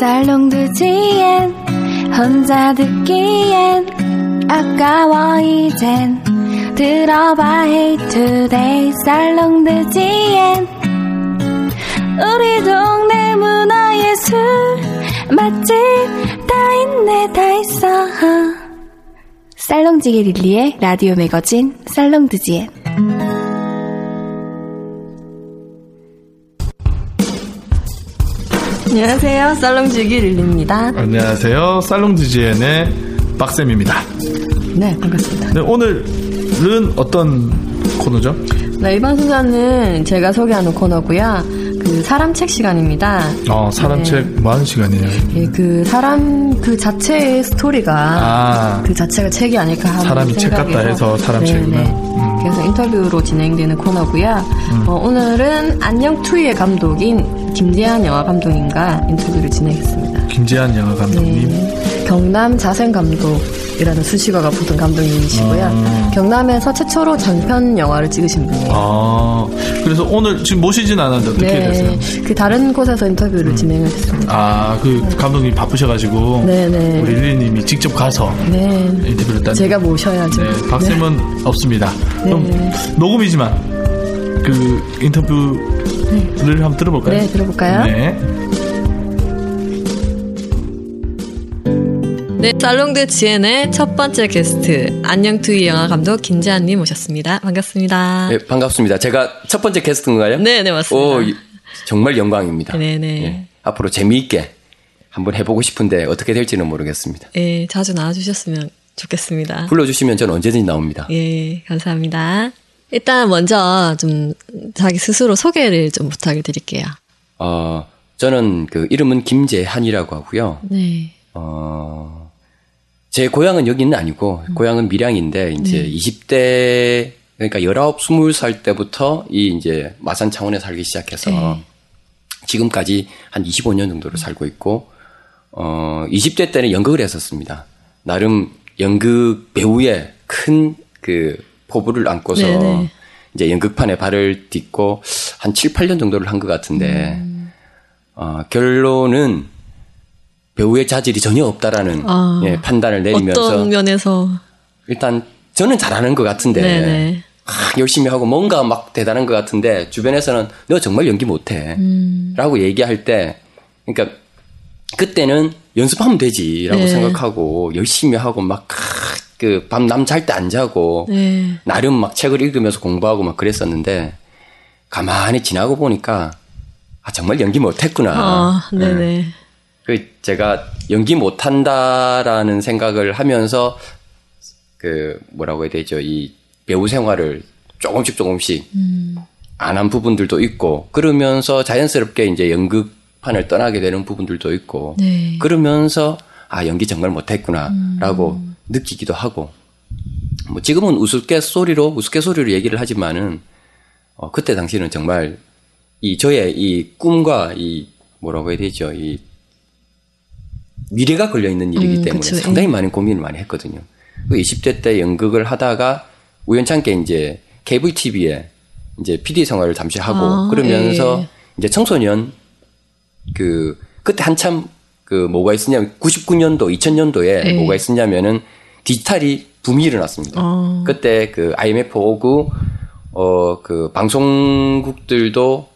살롱드지엔 혼자 듣기엔 아까워 이젠 들어봐 Hey Today 살롱드지엔 우리 동네 문화예술 맛집 다 있네 다 있어 살롱지게 릴리의 라디오 매거진 살롱드지엔. 안녕하세요. 살롱지기 릴리입니다. 안녕하세요. 살롱드지엔의 박쌤입니다. 네, 반갑습니다. 네, 오늘은 어떤 코너죠? 네, 이번 순서는 제가 소개하는 코너고요. 그 사람 책 시간입니다. 사람 책 많은 시간이에요. 예, 그 사람 그 자체의 스토리가 그 자체가 책이 아닐까 하는 사람이 생각에서. 책 같다 해서 사람 책이구나. 그래서 인터뷰로 진행되는 코너고요. 오늘은 안녕 투이의 감독인 김재한 영화 감독님과 인터뷰를 진행했습니다. 김재한 영화 감독님. 네. 경남 자생 감독이라는 수식어가 붙은 감독님이시고요. 경남에서 최초로 장편 영화를 찍으신 분이에요. 그래서 오늘 지금 모시진 않았는데 어떻게 됐어요? 그 다른 곳에서 인터뷰를 진행을 했습니다. 그 감독님 바쁘셔가지고 네네. 우리 릴리님이 직접 가서 인터뷰를 따는. 제가 모셔야죠. 네, 박쌤은 없습니다. 그럼 녹음이지만 그 인터뷰를 한번 들어볼까요? 네, 들어볼까요? 네, 살롱드지엔의 첫 번째 게스트 안녕 투이 영화 감독 김재한님 모셨습니다. 반갑습니다. 네, 반갑습니다. 제가 첫 번째 게스트인가요? 네, 네 맞습니다. 오, 정말 영광입니다. 네. 앞으로 재미있게 한번 해보고 싶은데 어떻게 될지는 모르겠습니다. 네, 자주 나와주셨으면 좋겠습니다. 불러주시면 전 언제든지 나옵니다. 예, 감사합니다. 일단 먼저 좀 자기 스스로 소개를 좀 부탁을 드릴게요. 저는 그 이름은 김재한이라고 하고요. 네. 제 고향은 여기는 아니고 고향은 밀양인데 이제 20대 그러니까 19, 20살 때부터 이제 마산 창원에 살기 시작해서 지금까지 한 25년 정도를 살고 있고 20대 때는 연극을 했었습니다. 나름 연극 배우의 큰 그 포부를 안고서 이제 연극판에 발을 딛고 한 7, 8년 정도를 한 것 같은데 결론은 배우의 자질이 전혀 없다라는 판단을 내리면서 어떤 면에서 일단 저는 잘하는 것 같은데 열심히 하고 뭔가 막 대단한 것 같은데 주변에서는 너 정말 연기 못해 라고 얘기할 때 그러니까 그때는 연습하면 되지라고 생각하고 열심히 하고 막 그 밤 남 잘 때 안 자고 나름 막 책을 읽으면서 공부하고 막 그랬었는데 가만히 지나고 보니까 정말 연기 못했구나. 그 제가 연기 못한다라는 생각을 하면서 그 뭐라고 해야 되죠? 이 배우 생활을 조금씩 안 한 부분들도 있고 그러면서 자연스럽게 이제 연극판을 떠나게 되는 부분들도 있고 그러면서 연기 정말 못했구나라고 느끼기도 하고 뭐 지금은 우스갯소리로 얘기를 하지만은 그때 당시는 정말 이 저의 이 꿈과 이 뭐라고 해야 되죠? 이 미래가 걸려있는 일이기 때문에 그쵸. 상당히 많은 고민을 많이 했거든요. 20대 때 연극을 하다가 우연찮게 이제 KVTV에 이제 PD 생활을 잠시 하고 그러면서 이제 청소년 그때 한참 그 뭐가 있었냐면 99년도 2000년도에 뭐가 있었냐면은 디지털이 붐이 일어났습니다. 그때 그 IMF 오고 그 방송국들도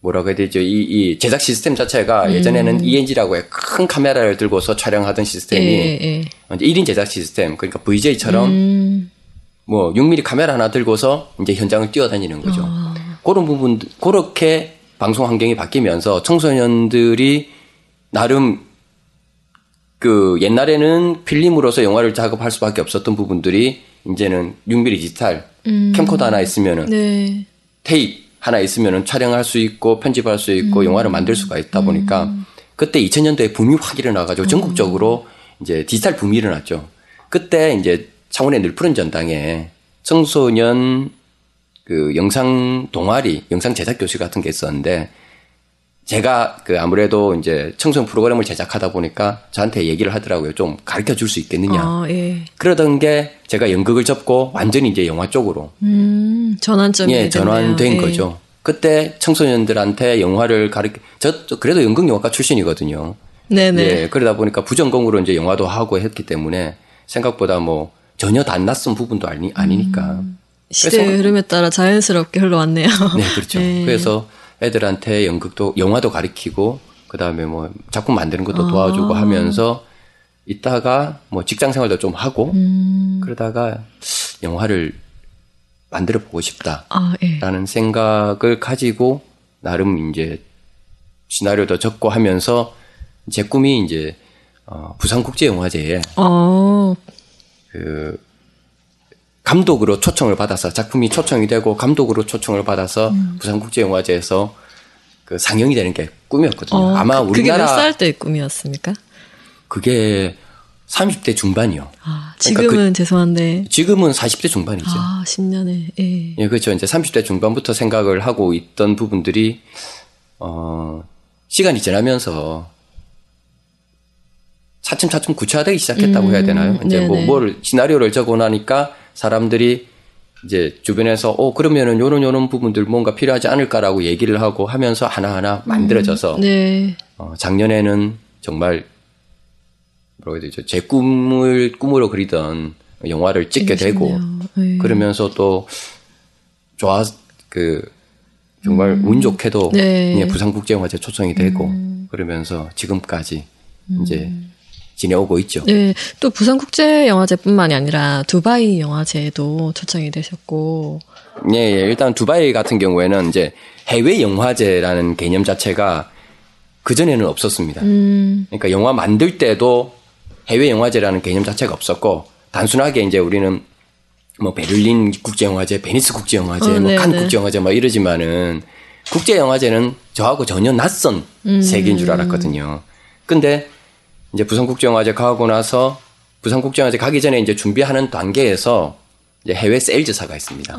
뭐라고 해야 되죠? 이 제작 시스템 자체가 예전에는 ENG라고 해 큰 카메라를 들고서 촬영하던 시스템이 이제 1인 제작 시스템, 그러니까 VJ처럼 뭐 6mm 카메라 하나 들고서 이제 현장을 뛰어다니는 거죠. 그런 부분, 그렇게 방송 환경이 바뀌면서 청소년들이 나름 그 옛날에는 필름으로서 영화를 작업할 수밖에 없었던 부분들이 이제는 6mm 디지털 캠코더 하나 있으면은 네. 테이프 하나 있으면은 촬영할 수 있고 편집할 수 있고 영화를 만들 수가 있다 보니까 그때 2000년도에 붐이 확 일어나가지고 전국적으로 이제 디지털 붐이 일어났죠. 그때 이제 창원의 늘푸른 전당에 청소년 그 영상 동아리, 영상 제작 교실 같은 게 있었는데 제가 그 아무래도 이제 청소년 프로그램을 제작하다 보니까 저한테 얘기를 하더라고요. 좀 가르쳐 줄 수 있겠느냐. 예. 그러던 게 제가 연극을 접고 완전히 이제 영화 쪽으로 전환점이 예, 전환된 예. 거죠. 그때 청소년들한테 영화를 저 그래도 연극 영화과 출신이거든요. 네네. 예, 그러다 보니까 부전공으로 이제 영화도 하고 했기 때문에 생각보다 뭐 전혀 낯선 부분도 아니니까. 시대의 흐름에 따라 자연스럽게 흘러왔네요. 네, 그렇죠. 예. 그래서 애들한테 연극도 영화도 가르치고 그다음에 뭐 작품 만드는 것도 도와주고 하면서 있다가 뭐 직장 생활도 좀 하고 그러다가 영화를 만들어 보고 싶다라는 예. 생각을 가지고 나름 이제 시나리오도 적고 하면서 제 꿈이 이제 부산국제영화제에 그 감독으로 초청을 받아서 작품이 초청이 되고 감독으로 초청을 받아서 부산국제영화제에서 그 상영이 되는 게 꿈이었거든요. 아마 우리나라 그게 몇 살 때 꿈이었습니까? 그게 30대 중반이요. 지금은 그러니까 죄송한데 지금은 40대 중반이죠. 10년에 예. 예, 그렇죠. 이제 30대 중반부터 생각을 하고 있던 부분들이 시간이 지나면서 차츰차츰 구체화되기 시작했다고 해야 되나요? 이제 뭘 시나리오를 적어 나니까 사람들이 이제 주변에서 그러면은 요런 부분들 뭔가 필요하지 않을까라고 얘기를 하고 하면서 하나하나 만들어져서 네. 작년에는 정말 뭐라고 해야 되죠? 제 꿈을 꿈으로 그리던 영화를 찍게 되고 네. 그러면서 또 정말 운 좋게도 네. 예, 부산국제영화제 초청이 되고 그러면서 지금까지 이제 지내오고 있죠. 네, 또 부산국제영화제뿐만이 아니라 두바이 영화제에도 초청이 되셨고. 네, 예, 일단 두바이 같은 경우에는 이제 해외 영화제라는 개념 자체가 그 전에는 없었습니다. 그러니까 영화 만들 때도 해외 영화제라는 개념 자체가 없었고 단순하게 이제 우리는 뭐 베를린 국제영화제, 베니스 국제영화제, 뭐 칸 국제영화제 막 이러지만은 국제영화제는 저하고 전혀 낯선 세계인 줄 알았거든요. 근데 이제 부산국제영화제 가고 나서 부산국제영화제 가기 전에 이제 준비하는 단계에서 이제 해외 세일즈사가 있습니다.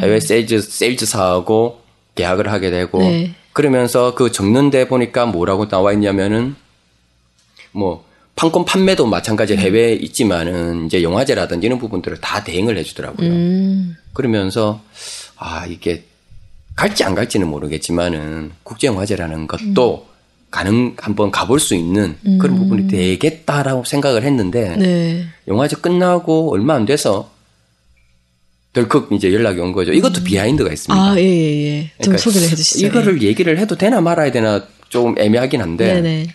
해외 세일즈사하고 계약을 하게 되고 네. 그러면서 그 적는데 보니까 뭐라고 나와 있냐면은 뭐 판권 판매도 마찬가지로 해외에 있지만은 이제 영화제라든지 이런 부분들을 다 대행을 해주더라고요. 그러면서 이게 갈지 안 갈지는 모르겠지만은 국제영화제라는 것도 한번 가볼 수 있는 그런 부분이 되겠다라고 생각을 했는데 네. 영화제 끝나고 얼마 안 돼서 덜컥 이제 연락이 온 거죠. 이것도 비하인드가 있습니다. 예. 그러니까 좀 소개를 해주시죠. 이거를 예. 얘기를 해도 되나 말아야 되나 좀 애매하긴 한데 네네.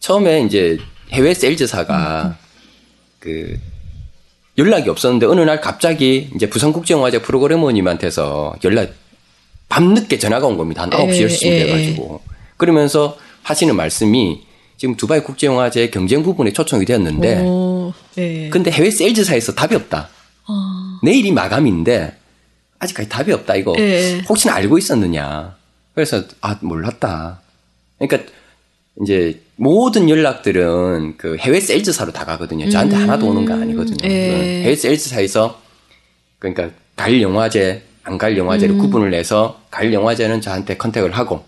처음에 이제 해외 세일즈사가 그 연락이 없었는데 어느 날 갑자기 이제 부산국제영화제 프로그래머님한테서 밤늦게 전화가 온 겁니다. 한 9시, 10시쯤 돼가지고. 그러면서 하시는 말씀이 지금 두바이 국제영화제 경쟁 부분에 초청이 되었는데 근데 해외 세일즈사에서 답이 없다. 내일이 마감인데 아직까지 답이 없다. 이거 혹시나 알고 있었느냐. 그래서 몰랐다. 그러니까 이제 모든 연락들은 그 해외 세일즈사로 다 가거든요. 저한테 하나도 오는 거 아니거든요. 해외 세일즈사에서 그러니까 갈 영화제 안 갈 영화제를 구분을 내서 갈 영화제는 저한테 컨택을 하고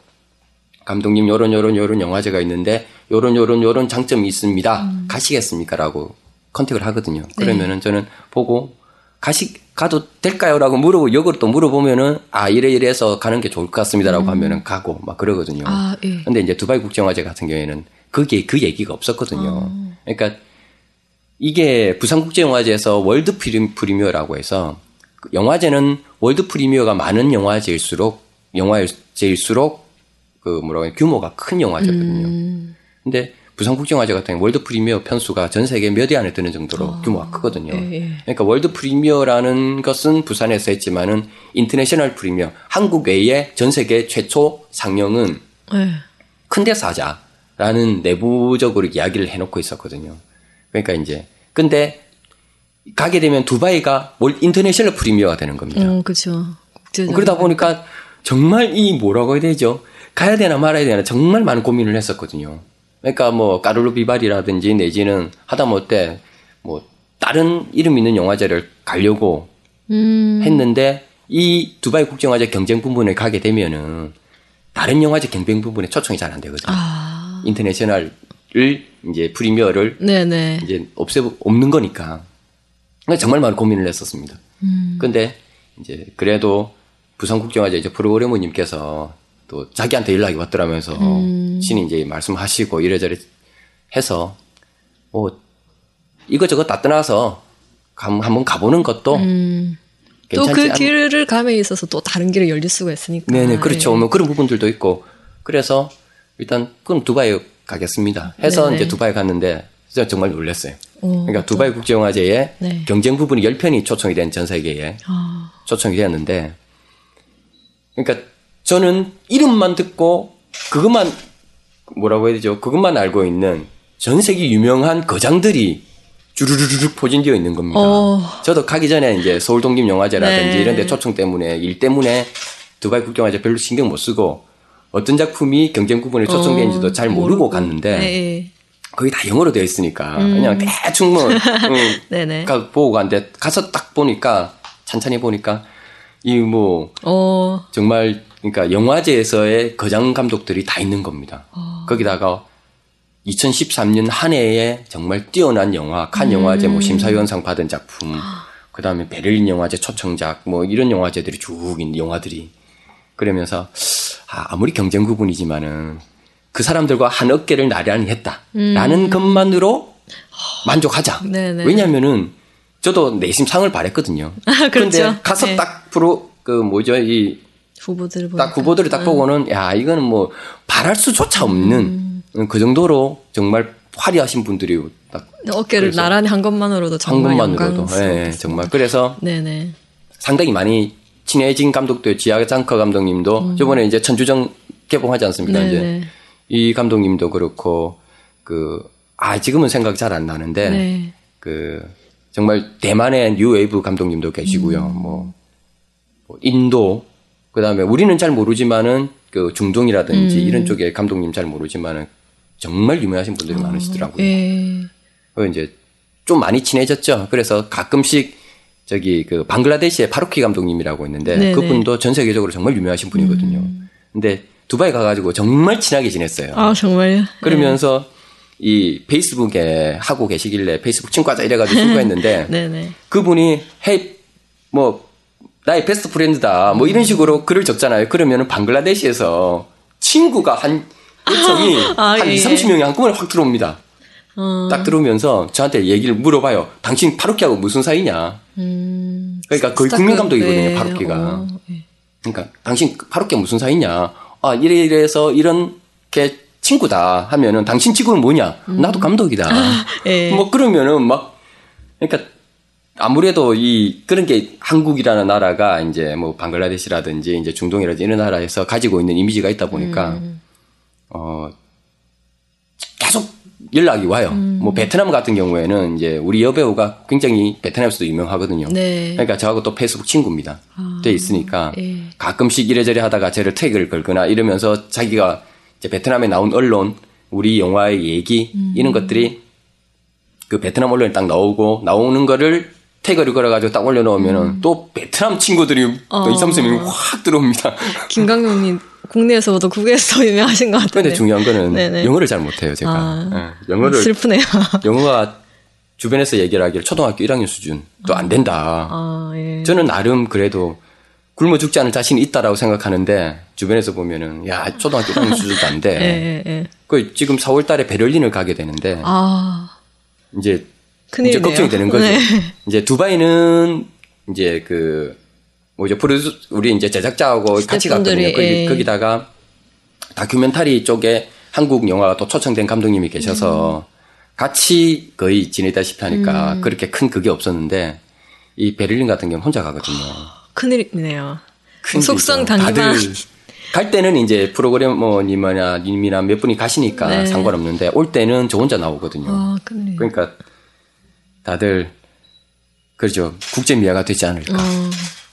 감독님 요런 영화제가 있는데 요런 장점이 있습니다. 가시겠습니까? 라고 컨택을 하거든요. 그러면은 저는 보고 가도 될까요? 라고 역으로 또 물어보면은 이래 해서 가는 게 좋을 것 같습니다. 라고 하면은 가고 막 그러거든요. 근데 이제 두바이 국제영화제 같은 경우에는 그게 그 얘기가 없었거든요. 그러니까 이게 부산국제영화제에서 월드 프리미어라고 해서 영화제는 월드 프리미어가 많은 영화제일수록 그 규모가 큰 영화제거든요. 근데 부산국제영화제 같은 경우 월드 프리미어 편수가 전 세계 몇 위 안에 드는 정도로 규모가 크거든요. 예. 그러니까 월드 프리미어라는 것은 부산에서 했지만은 인터내셔널 프리미어, 한국 외에 전 세계 최초 상영은 예. 큰 데서 하자라는 내부적으로 이야기를 해놓고 있었거든요. 그러니까 이제 근데 가게 되면 두바이가 뭘 인터내셔널 프리미어가 되는 겁니다. 그렇죠. 그러다 보니까 정말 이 뭐라고 해야 되죠? 가야 되나 말아야 되나 정말 많은 고민을 했었거든요. 그러니까 뭐 까르르 비발이라든지 내지는 하다못해 뭐 다른 이름 있는 영화제를 가려고 했는데 이 두바이 국제영화제 경쟁 부분에 가게 되면은 다른 영화제 경쟁 부분에 초청이 잘 안 되거든요. 아. 인터내셔널을 이제 프리미어를 네네. 이제 없는 거니까. 정말 많은 고민을 했었습니다. 근데, 이제, 그래도, 부산국제영화제 이제 프로그래머님께서 또 자기한테 연락이 왔더라면서, 신이 이제 말씀하시고 이래저래 해서, 이것저것 다 떠나서, 한번 가보는 것도, 또 그 길을 감에 있어서 또 다른 길을 열릴 수가 있으니까. 네네, 그렇죠. 네. 뭐 그런 부분들도 있고. 그래서, 일단, 그럼 두바이에 가겠습니다. 해서 네네. 이제 두바이에 갔는데, 정말 놀랐어요. 그러니까 두바이 국제영화제에 네. 경쟁 부분이 10편이 초청이 된 전 세계에 초청이 되었는데, 그러니까 저는 이름만 듣고 그것만 뭐라고 해야 되죠? 그것만 알고 있는 전 세계 유명한 거장들이 주르르륵 포진되어 있는 겁니다. 저도 가기 전에 이제 서울 독립 영화제라든지 네. 이런 데 초청 때문에 일 때문에 두바이 국제영화제 별로 신경 못 쓰고 어떤 작품이 경쟁 부분에 초청되는지도 잘 모르고 갔는데. 네. 거의 다 영어로 되어 있으니까 그냥 대충 뭐 보고 갔는데 가서 딱 보니까 찬찬히 보니까 이 뭐 정말 그러니까 영화제에서의 거장 감독들이 다 있는 겁니다. 거기다가 2013년 한 해에 정말 뛰어난 영화 칸 영화제 뭐 심사위원상 받은 작품 그다음에 베를린 영화제 초청작 뭐 이런 영화제들이 쭉 있는 영화들이 그러면서 아무리 경쟁 구분이지만은 그 사람들과 한 어깨를 나란히 했다라는 것만으로 만족하자. 네네. 왜냐하면은 저도 내심 상을 바랬거든요. 그런데 그렇죠? 가서 네. 딱 프로 그 뭐죠 이 후보들 딱 후보들을 딱 보고는 야 이거는 뭐 바랄 수조차 없는 그 정도로 정말 화려하신 분들이 딱 어깨를 나란히 한 것만으로도 정말 영광스러웠어요. 네, 정말 그래서 네네. 상당히 많이 친해진 감독도 지아 장커 감독님도 저번에 이제 천주정 개봉하지 않습니까? 네네. 이제. 이 감독님도 그렇고, 지금은 생각이 잘 안 나는데, 네. 정말 대만의 뉴웨이브 감독님도 계시고요. 뭐, 인도, 그 다음에 우리는 잘 모르지만은, 중동이라든지 이런 쪽에 감독님 잘 모르지만은, 정말 유명하신 분들이 많으시더라고요. 예. 이제 좀 많이 친해졌죠. 그래서 가끔씩, 방글라데시의 파루키 감독님이라고 있는데, 네네. 그분도 전 세계적으로 정말 유명하신 분이거든요. 근데, 두바이 가가지고 정말 친하게 지냈어요. 아, 정말요? 그러면서 네. 이 페이스북에 하고 계시길래 페이스북 친구하자 이래가지고 친구했는데 네네. 그분이 헤이, 뭐 나의 베스트 프렌드다 뭐 이런 식으로 글을 적잖아요. 그러면은 방글라데시에서 친구가 한 요청이 한 2, 30명이 한꺼번에 확 들어옵니다. 딱 들어오면서 저한테 얘기를 물어봐요. 당신 파루키하고 무슨 사이냐? 그러니까 거의 국민 감독이거든요. 네. 파루키가. 네. 그러니까 당신 파루키하고 무슨 사이냐? 아, 이래서 이렇게 친구다 하면은 당신 친구는 뭐냐? 나도 감독이다. 예. 뭐 그러면은 막 그러니까 아무래도 그런 게 한국이라는 나라가 이제 뭐 방글라데시라든지 이제 중동이라든지 이런 나라에서 가지고 있는 이미지가 있다 보니까 계속 연락이 와요. 뭐 베트남 같은 경우에는 이제 우리 여배우가 굉장히 베트남에서도 유명하거든요. 네. 그러니까 저하고 또 페이스북 친구입니다. 돼 있으니까 예. 가끔씩 이래저래 하다가 쟤를 태그를 걸거나 이러면서 자기가 이제 베트남에 나온 언론, 우리 영화의 얘기 이런 것들이 그 베트남 언론에 딱 나오는 거를 태그를 걸어가지고 딱 올려놓으면은 또 베트남 친구들이 2, 30명이 확 들어옵니다. 김강용님. 국내에서도 국외에서도 유명하신 것 같은데. 근데 중요한 거는 네네. 영어를 잘 못해요, 제가. 네, 영어를. 슬프네요. 영어가 주변에서 얘기를 하기를 초등학교 1학년 수준도 안 된다. 예. 저는 나름 그래도 굶어 죽지 않을 자신이 있다라고 생각하는데 주변에서 보면은 야, 초등학교 1학년 수준도 안 돼. 예, 예. 그 지금 4월 달에 베를린을 가게 되는데 이제 걱정이 되는 거죠. 네. 이제 두바이는 이제 우리 이제 제작자하고 같이 갔거든요. 거기다가 다큐멘터리 쪽에 한국 영화가 또 초청된 감독님이 계셔서 같이 거의 지내다시피 하니까 그렇게 큰 그게 없었는데 이 베를린 같은 경우는 혼자 가거든요. 큰일이네요. 속성 당기만. 다들 갈 때는 이제 프로그래머님이나 님이나 몇 분이 가시니까 네. 상관없는데 올 때는 저 혼자 나오거든요. 아, 큰일이네. 그러니까 다들 그렇죠. 국제미화가 되지 않을까.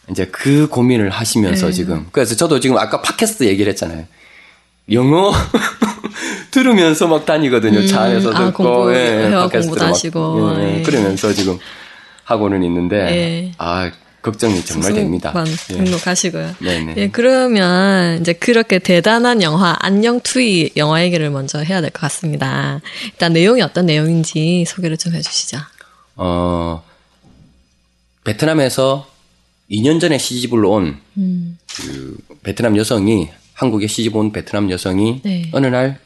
이제 그 고민을 하시면서 네. 지금. 그래서 저도 지금 아까 팟캐스트 얘기를 했잖아요. 영어 들으면서 막 다니거든요. 차 안에서 듣고. 공부, 예, 팟캐스트도 하시고. 예, 예. 그러면서 지금 하고는 있는데. 예. 아, 걱정이 정말 됩니다. 등록하시고요. 예. 네네. 예, 그러면 이제 그렇게 대단한 영화, 안녕 투이 영화 얘기를 먼저 해야 될 것 같습니다. 일단 내용이 어떤 내용인지 소개를 좀 해주시죠. 베트남에서 2년 전에 시집을 온 그 베트남 여성이 한국에 시집 온 베트남 여성이 네. 어느 날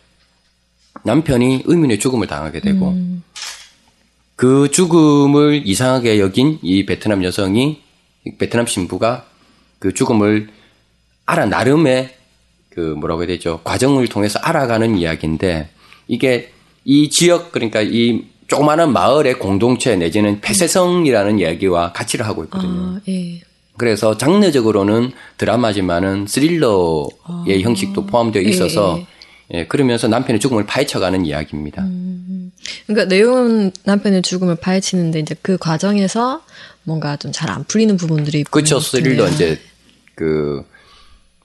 남편이 의문의 죽음을 당하게 되고 그 죽음을 이상하게 여긴 이 베트남 여성이 베트남 신부가 그 죽음을 나름의 그 뭐라고 해야 되죠? 과정을 통해서 알아가는 이야기인데 이게 이 지역 그러니까 이 조그마한 마을의 공동체 내지는 폐쇄성이라는 이야기와 같이를 하고 있거든요. 아, 예. 그래서 장르적으로는 드라마지만은 스릴러의 형식도 포함되어 있어서 예, 그러면서 남편의 죽음을 파헤쳐가는 이야기입니다. 그러니까 내용은 남편의 죽음을 파헤치는데 이제 그 과정에서 뭔가 좀 잘 안 풀리는 부분들이 있고 그렇죠. 스릴러 이제 그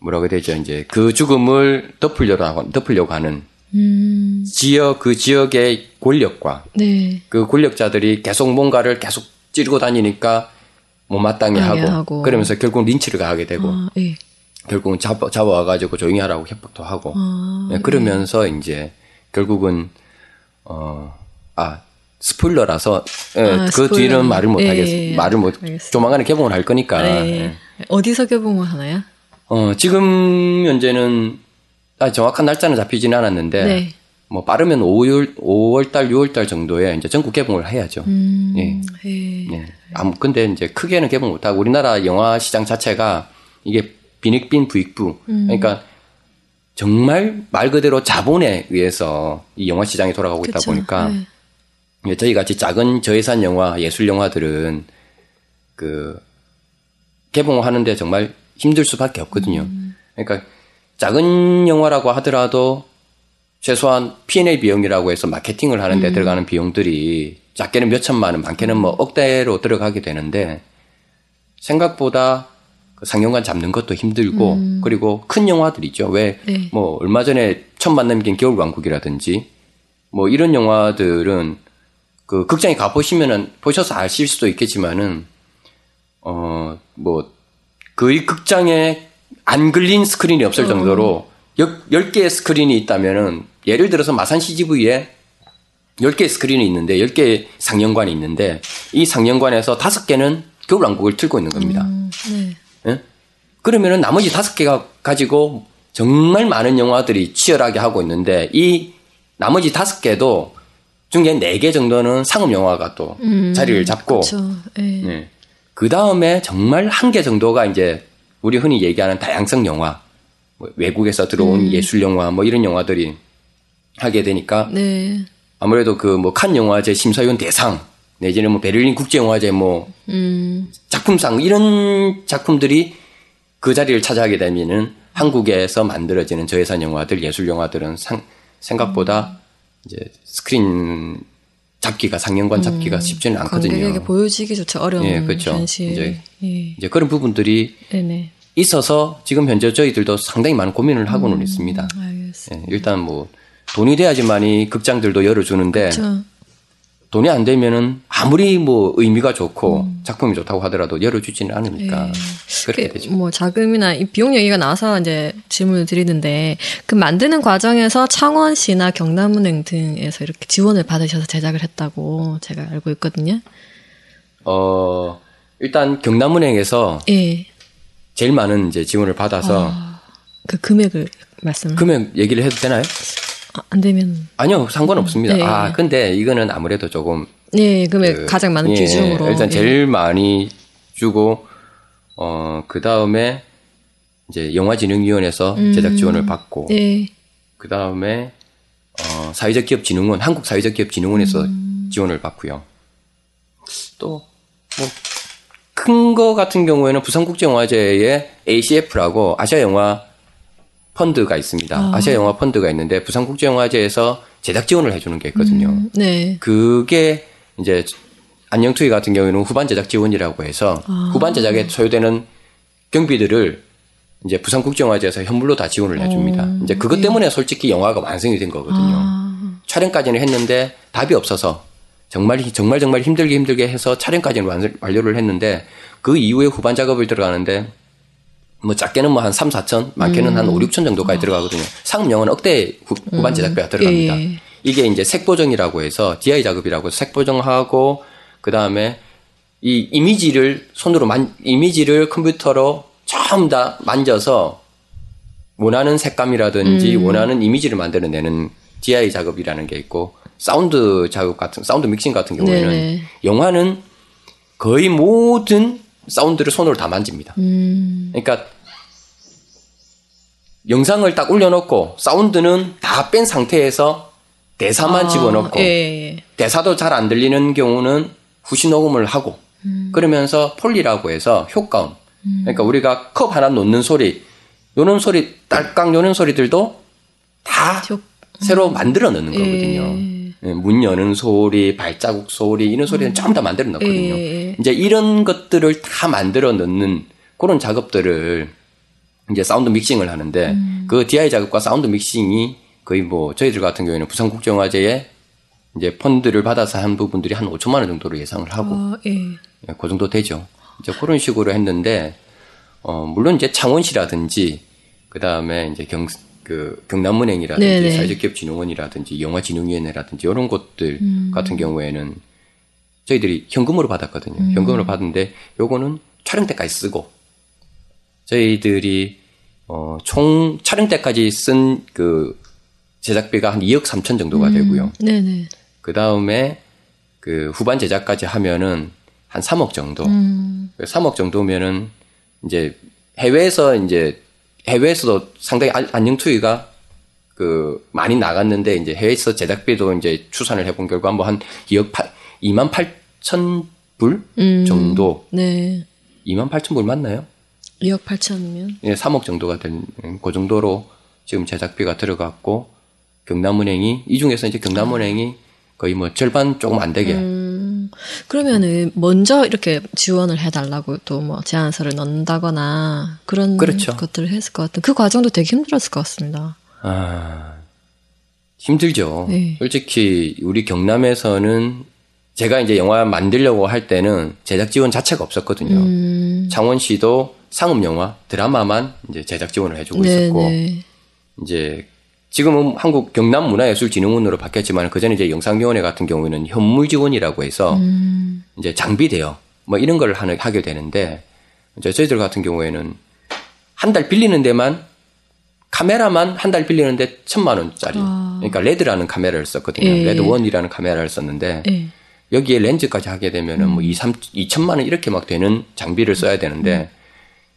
뭐라고 해야 되죠? 이제 그 죽음을 덮으려고 하는 지역 그 지역의 권력과 네. 그 권력자들이 계속 뭔가를 계속 찌르고 다니니까 못마땅히 하고 그러면서 결국 린치를 가게 되고 아, 예. 결국은 잡아와가지고 조용히 하라고 협박도 하고 아, 네, 그러면서 예. 이제 결국은 스포일러라서 예, 아, 그 스포일러. 뒤는 말을 못 하겠어요. 말을 못 조만간에 개봉을 할 거니까 예. 예. 어디서 개봉을 하나요? 지금 현재는 정확한 날짜는 잡히지는 않았는데 네. 뭐 빠르면 5월달, 6월달 정도에 이제 전국 개봉을 해야죠. 예. 예. 근데 이제 크게는 개봉 못하고 우리나라 영화 시장 자체가 이게 빈익빈 부익부. 그러니까 정말 말 그대로 자본에 의해서 이 영화 시장이 돌아가고 그쵸. 있다 보니까 네. 저희 같이 작은 저예산 영화, 예술 영화들은 그 개봉하는데 정말 힘들 수밖에 없거든요. 그러니까 작은 영화라고 하더라도 최소한 P&A 비용이라고 해서 마케팅을 하는 데 들어가는 비용들이 작게는 몇 천만 원, 많게는 뭐 억대로 들어가게 되는데 생각보다 그 상영관 잡는 것도 힘들고 그리고 큰 영화들 있죠. 왜 뭐 얼마 전에 천만 넘긴 겨울왕국이라든지 뭐 이런 영화들은 그 극장에 가보시면은 보셔서 아실 수도 있겠지만은 뭐 거의 극장에 안 걸린 스크린이 없을 정도로 10개의 스크린이 있다면은 예를 들어서 마산 CGV에 10개의 스크린이 있는데 10개의 상영관이 있는데 이 상영관에서 5개는 겨울왕국을 틀고 있는 겁니다. 네. 예? 그러면은 나머지 5개가 가지고 정말 많은 영화들이 치열하게 하고 있는데 이 나머지 5개도 중에 4개 정도는 상업영화가 또 자리를 잡고 네. 예. 그 다음에 정말 1개 정도가 이제 우리 흔히 얘기하는 다양성 영화, 외국에서 들어온 예술 영화, 뭐 이런 영화들이 하게 되니까 네. 아무래도 그 뭐 칸 영화제 심사위원 대상 내지는 뭐 베를린 국제영화제 뭐 작품상 이런 작품들이 그 자리를 차지하게 되면은 한국에서 만들어지는 저예산 영화들, 예술 영화들은 생각보다 이제 스크린 잡기가 상영관 잡기가 쉽지는 않거든요. 관객에게 보여지기조차 어려운 예, 그렇죠. 현실. 이제 그런 부분들이 네네. 있어서 지금 현재 저희들도 상당히 많은 고민을 하고는 있습니다. 알겠습니다. 예, 일단 뭐 돈이 돼야지만이 극장들도 열어주는데 그쵸. 돈이 안 되면은 아무리 뭐 의미가 좋고 작품이 좋다고 하더라도 열어주지는 않으니까 예. 그렇게 되죠. 뭐 자금이나 이 비용 얘기가 나와서 이제 질문을 드리는데 그 만드는 과정에서 창원시나 경남은행 등에서 이렇게 지원을 받으셔서 제작을 했다고 제가 알고 있거든요. 일단 경남은행에서 예. 제일 많은 이제 지원을 받아서 그 금액을 말씀. 금액 얘기를 해도 되나요? 안 되면 아니요 상관없습니다. 네. 아 근데 이거는 아무래도 조금 네 금액 가장 많은 기준으로 일단 제일 많이 주고 그 다음에 이제 영화진흥위원회에서 제작 지원을 받고 그 다음에 사회적 기업 진흥원, 한국 사회적 기업 진흥원에서 지원을 받고요. 또 뭐 큰 거 같은 경우에는 부산국제영화제에 ACF라고 아시아 영화 펀드가 있습니다. 아. 아시아 영화 펀드가 있는데 부산국제영화제에서 제작 지원을 해주는 게 있거든요. 네. 그게 이제 안녕 투이 같은 경우에는 후반 제작 지원이라고 해서 후반 제작에 소요되는 경비들을 이제 부산국제영화제에서 현물로 다 지원을 해줍니다. 이제 그것 때문에 솔직히 영화가 완성이 된 거거든요. 아. 촬영까지는 했는데 답이 없어서 정말 힘들게 해서 촬영까지는 완료를 했는데 그 이후에 후반 작업을 들어가는데 뭐 작게는 뭐 한 3, 4천, 많게는 한 5, 6천 정도까지 들어가거든요. 상업 영화는 억대 후반 제작비가 들어갑니다. 예. 이게 이제 색보정이라고 해서 DI 작업이라고 해서 색보정하고 그다음에 이 이미지를 이미지를 컴퓨터로 처음 다 만져서 원하는 색감이라든지 원하는 이미지를 만들어내는 DI 작업이라는 게 있고 사운드 작업 같은 사운드 믹싱 같은 경우에는 네네. 영화는 거의 모든 사운드를 손으로 다 만집니다. 그러니까 영상을 딱 올려놓고 사운드는 다 뺀 상태에서 대사만 집어넣고 예. 대사도 잘 안 들리는 경우는 후시 녹음을 하고 그러면서 폴리라고 해서 효과음 그러니까 우리가 컵 하나 놓는 소리 딸깍 요는 소리들도 다 새로 만들어 넣는 거거든요. 예. 문 여는 소리, 발자국 소리 이런 소리는 전부 다 만들어 넣거든요. 예. 이제 이런 것들을 다 만들어 넣는 그런 작업들을 이제 사운드 믹싱을 하는데 그 DI 작업과 사운드 믹싱이 거의 뭐 저희들 같은 경우에는 부산국제영화제에 이제 펀드를 받아서 한 부분들이 한 5천만 원 정도로 예상을 하고 예. 그 정도 되죠. 이제 그런 식으로 했는데 물론 이제 창원시라든지 그다음에 이제 경남은행이라든지 네네. 사회적기업진흥원이라든지 영화진흥위원회라든지 이런 곳들 같은 경우에는 저희들이 현금으로 받았거든요. 현금으로 받은데 요거는 촬영 때까지 쓰고 저희들이 총 촬영 때까지 쓴 그 제작비가 한 2억 3천 정도가 되고요. 네네. 그 다음에 그 후반 제작까지 하면은 한 3억 정도. 3억 정도면은 이제 해외에서도 상당히 안녕 투이가 그 많이 나갔는데 이제 해외에서 제작비도 이제 추산을 해본 결과 뭐 한 2만 8천 불 정도. 네. 2만 8천 불 맞나요? 2억 8천이면? 네, 3억 정도가 된 그 정도로 지금 제작비가 들어갔고 경남은행이 이 중에서 이제 경남은행이 거의 뭐 절반 조금 안 되게. 그러면은 먼저 이렇게 지원을 해달라고 또 뭐 제안서를 넣는다거나 그런 그렇죠. 것들을 했을 것 같은 그 과정도 되게 힘들었을 것 같습니다. 아 힘들죠. 네. 솔직히 우리 경남에서는 제가 이제 영화 만들려고 할 때는 제작 지원 자체가 없었거든요. 창원시도 상업 영화 드라마만 이제 제작 지원을 해주고 네네. 있었고 이제. 지금은 한국 경남문화예술진흥원으로 바뀌었지만 그전에 이제 영상위원회 같은 경우에는 현물 지원이라고 해서 이제 장비 대여 뭐 이런 걸 하게 되는데 이제 저희들 같은 경우에는 한 달 빌리는 데만 카메라만 한 달 빌리는데 1,000만 원짜리 그러니까 레드라는 카메라를 썼거든요. 예. 레드1이라는 카메라를 썼는데 예. 여기에 렌즈까지 하게 되면은 뭐 2,000만 원 이렇게 막 되는 장비를 써야 되는데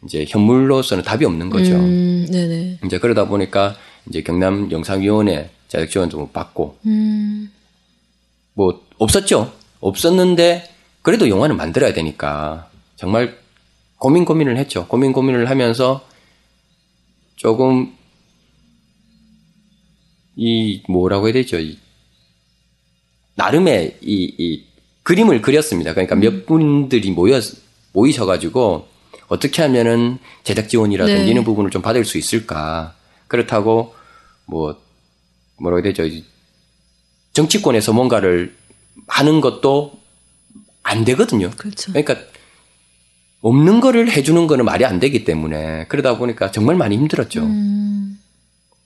이제 현물로서는 답이 없는 거죠. 네네. 이제 그러다 보니까 이제 경남 영상위원회 자격 지원도 못 받고 뭐 없었죠. 없었는데 그래도 영화는 만들어야 되니까 정말 고민을 했죠. 고민을 하면서 조금 이 뭐라고 해야 되죠? 이 나름의 이 그림을 그렸습니다. 그러니까 몇 분들이 모이셔가지고 어떻게 하면은 제작 지원이라든지 네. 이런 부분을 좀 받을 수 있을까? 그렇다고 뭐라고 해야 되죠? 정치권에서 뭔가를 하는 것도 안 되거든요. 그렇죠. 그러니까 없는 거를 해주는 거는 말이 안 되기 때문에 그러다 보니까 정말 많이 힘들었죠.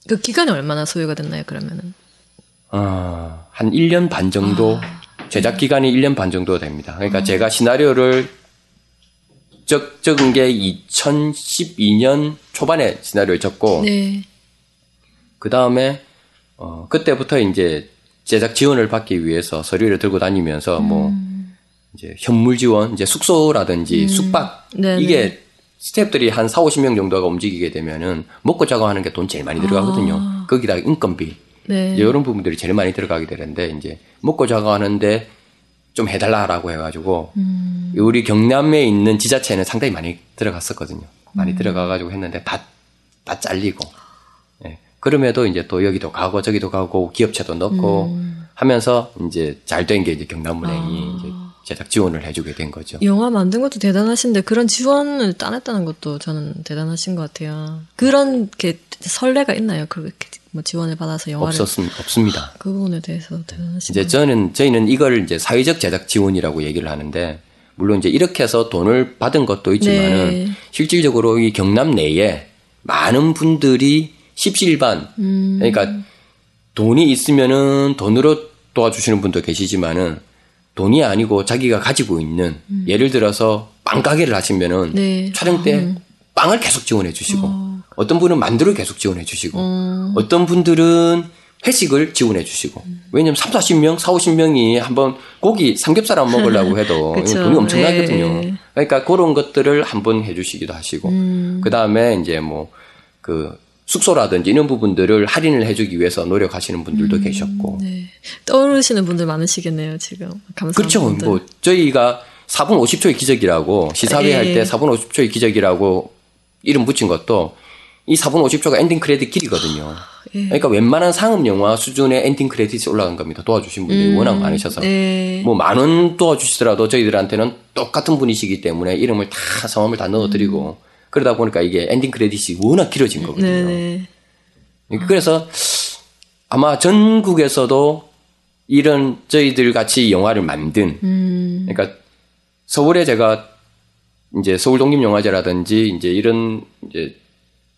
그 기간이 얼마나 소요가 됐나요? 그러면은 한 1년 반 정도 제작 기간이 1년 반 정도 됩니다. 그러니까 제가 시나리오를 적은 게 2012년 초반에 시나리오를 적고 네. 그 다음에 그때부터 이제 제작 지원을 받기 위해서 서류를 들고 다니면서 뭐 이제 현물 지원, 이제 숙소라든지 숙박 네네. 이게 스태프들이 한 4, 50명 정도가 움직이게 되면은 먹고 자고 하는 게 돈 제일 많이 들어가거든요. 거기다가 인건비, 네. 이제 이런 부분들이 제일 많이 들어가게 되는데 이제 먹고 자고 하는데 좀 해달라라고 해가지고 우리 경남에 있는 지자체는 상당히 많이 들어갔었거든요. 많이 들어가가지고 했는데 다 잘리고. 네. 그럼에도 이제 또 여기도 가고 저기도 가고 기업체도 넣고 하면서 이제 잘 된 게 이제 경남은행이 이제 제작 지원을 해주게 된 거죠. 영화 만든 것도 대단하신데 그런 지원을 따냈다는 것도 저는 대단하신 것 같아요. 그런 게 선례가 있나요? 그렇게 뭐 지원을 받아서 영화를 없습니다. 그 부분에 대해서 대단하신. 이제 저희는 이걸 이제 사회적 제작 지원이라고 얘기를 하는데 물론 이제 이렇게 해서 돈을 받은 것도 있지만은 네. 실질적으로 이 경남 내에 많은 분들이 십시일반 그러니까 돈이 있으면은 돈으로 도와주시는 분도 계시지만은. 돈이 아니고 자기가 가지고 있는 예를 들어서 빵 가게를 하시면은 네. 촬영 때 빵을 계속 지원해 주시고 어떤 분은 만두를 계속 지원해 주시고 어떤 분들은 회식을 지원해 주시고 왜냐면 30-40명, 40-50명이 한번 고기 삼겹살 안 먹으려고 해도 돈이 엄청나거든요. 네. 그러니까 그런 것들을 한번 해 주시기도 하시고 그다음에 이제 뭐 그 숙소라든지 이런 부분들을 할인을 해주기 위해서 노력하시는 분들도 계셨고. 네. 떠오르시는 분들 많으시겠네요, 지금. 감사합니다. 그렇죠. 분들. 뭐, 저희가 4분 50초의 기적이라고, 시사회 할 때 4분 50초의 기적이라고 이름 붙인 것도 이 4분 50초가 엔딩 크레딧 길이거든요. 예. 그러니까 웬만한 상업 영화 수준의 엔딩 크레딧이 올라간 겁니다. 도와주신 분들이 워낙 많으셔서. 예. 뭐, 만 원 도와주시더라도 저희들한테는 똑같은 분이시기 때문에 이름을 다, 성함을 다 넣어드리고. 그러다 보니까 이게 엔딩 크레딧이 워낙 길어진 거거든요. 네네. 그래서 아마 전국에서도 이런 저희들 같이 영화를 만든, 그러니까 서울에 제가 이제 서울 독립영화제라든지 이제 이런 이제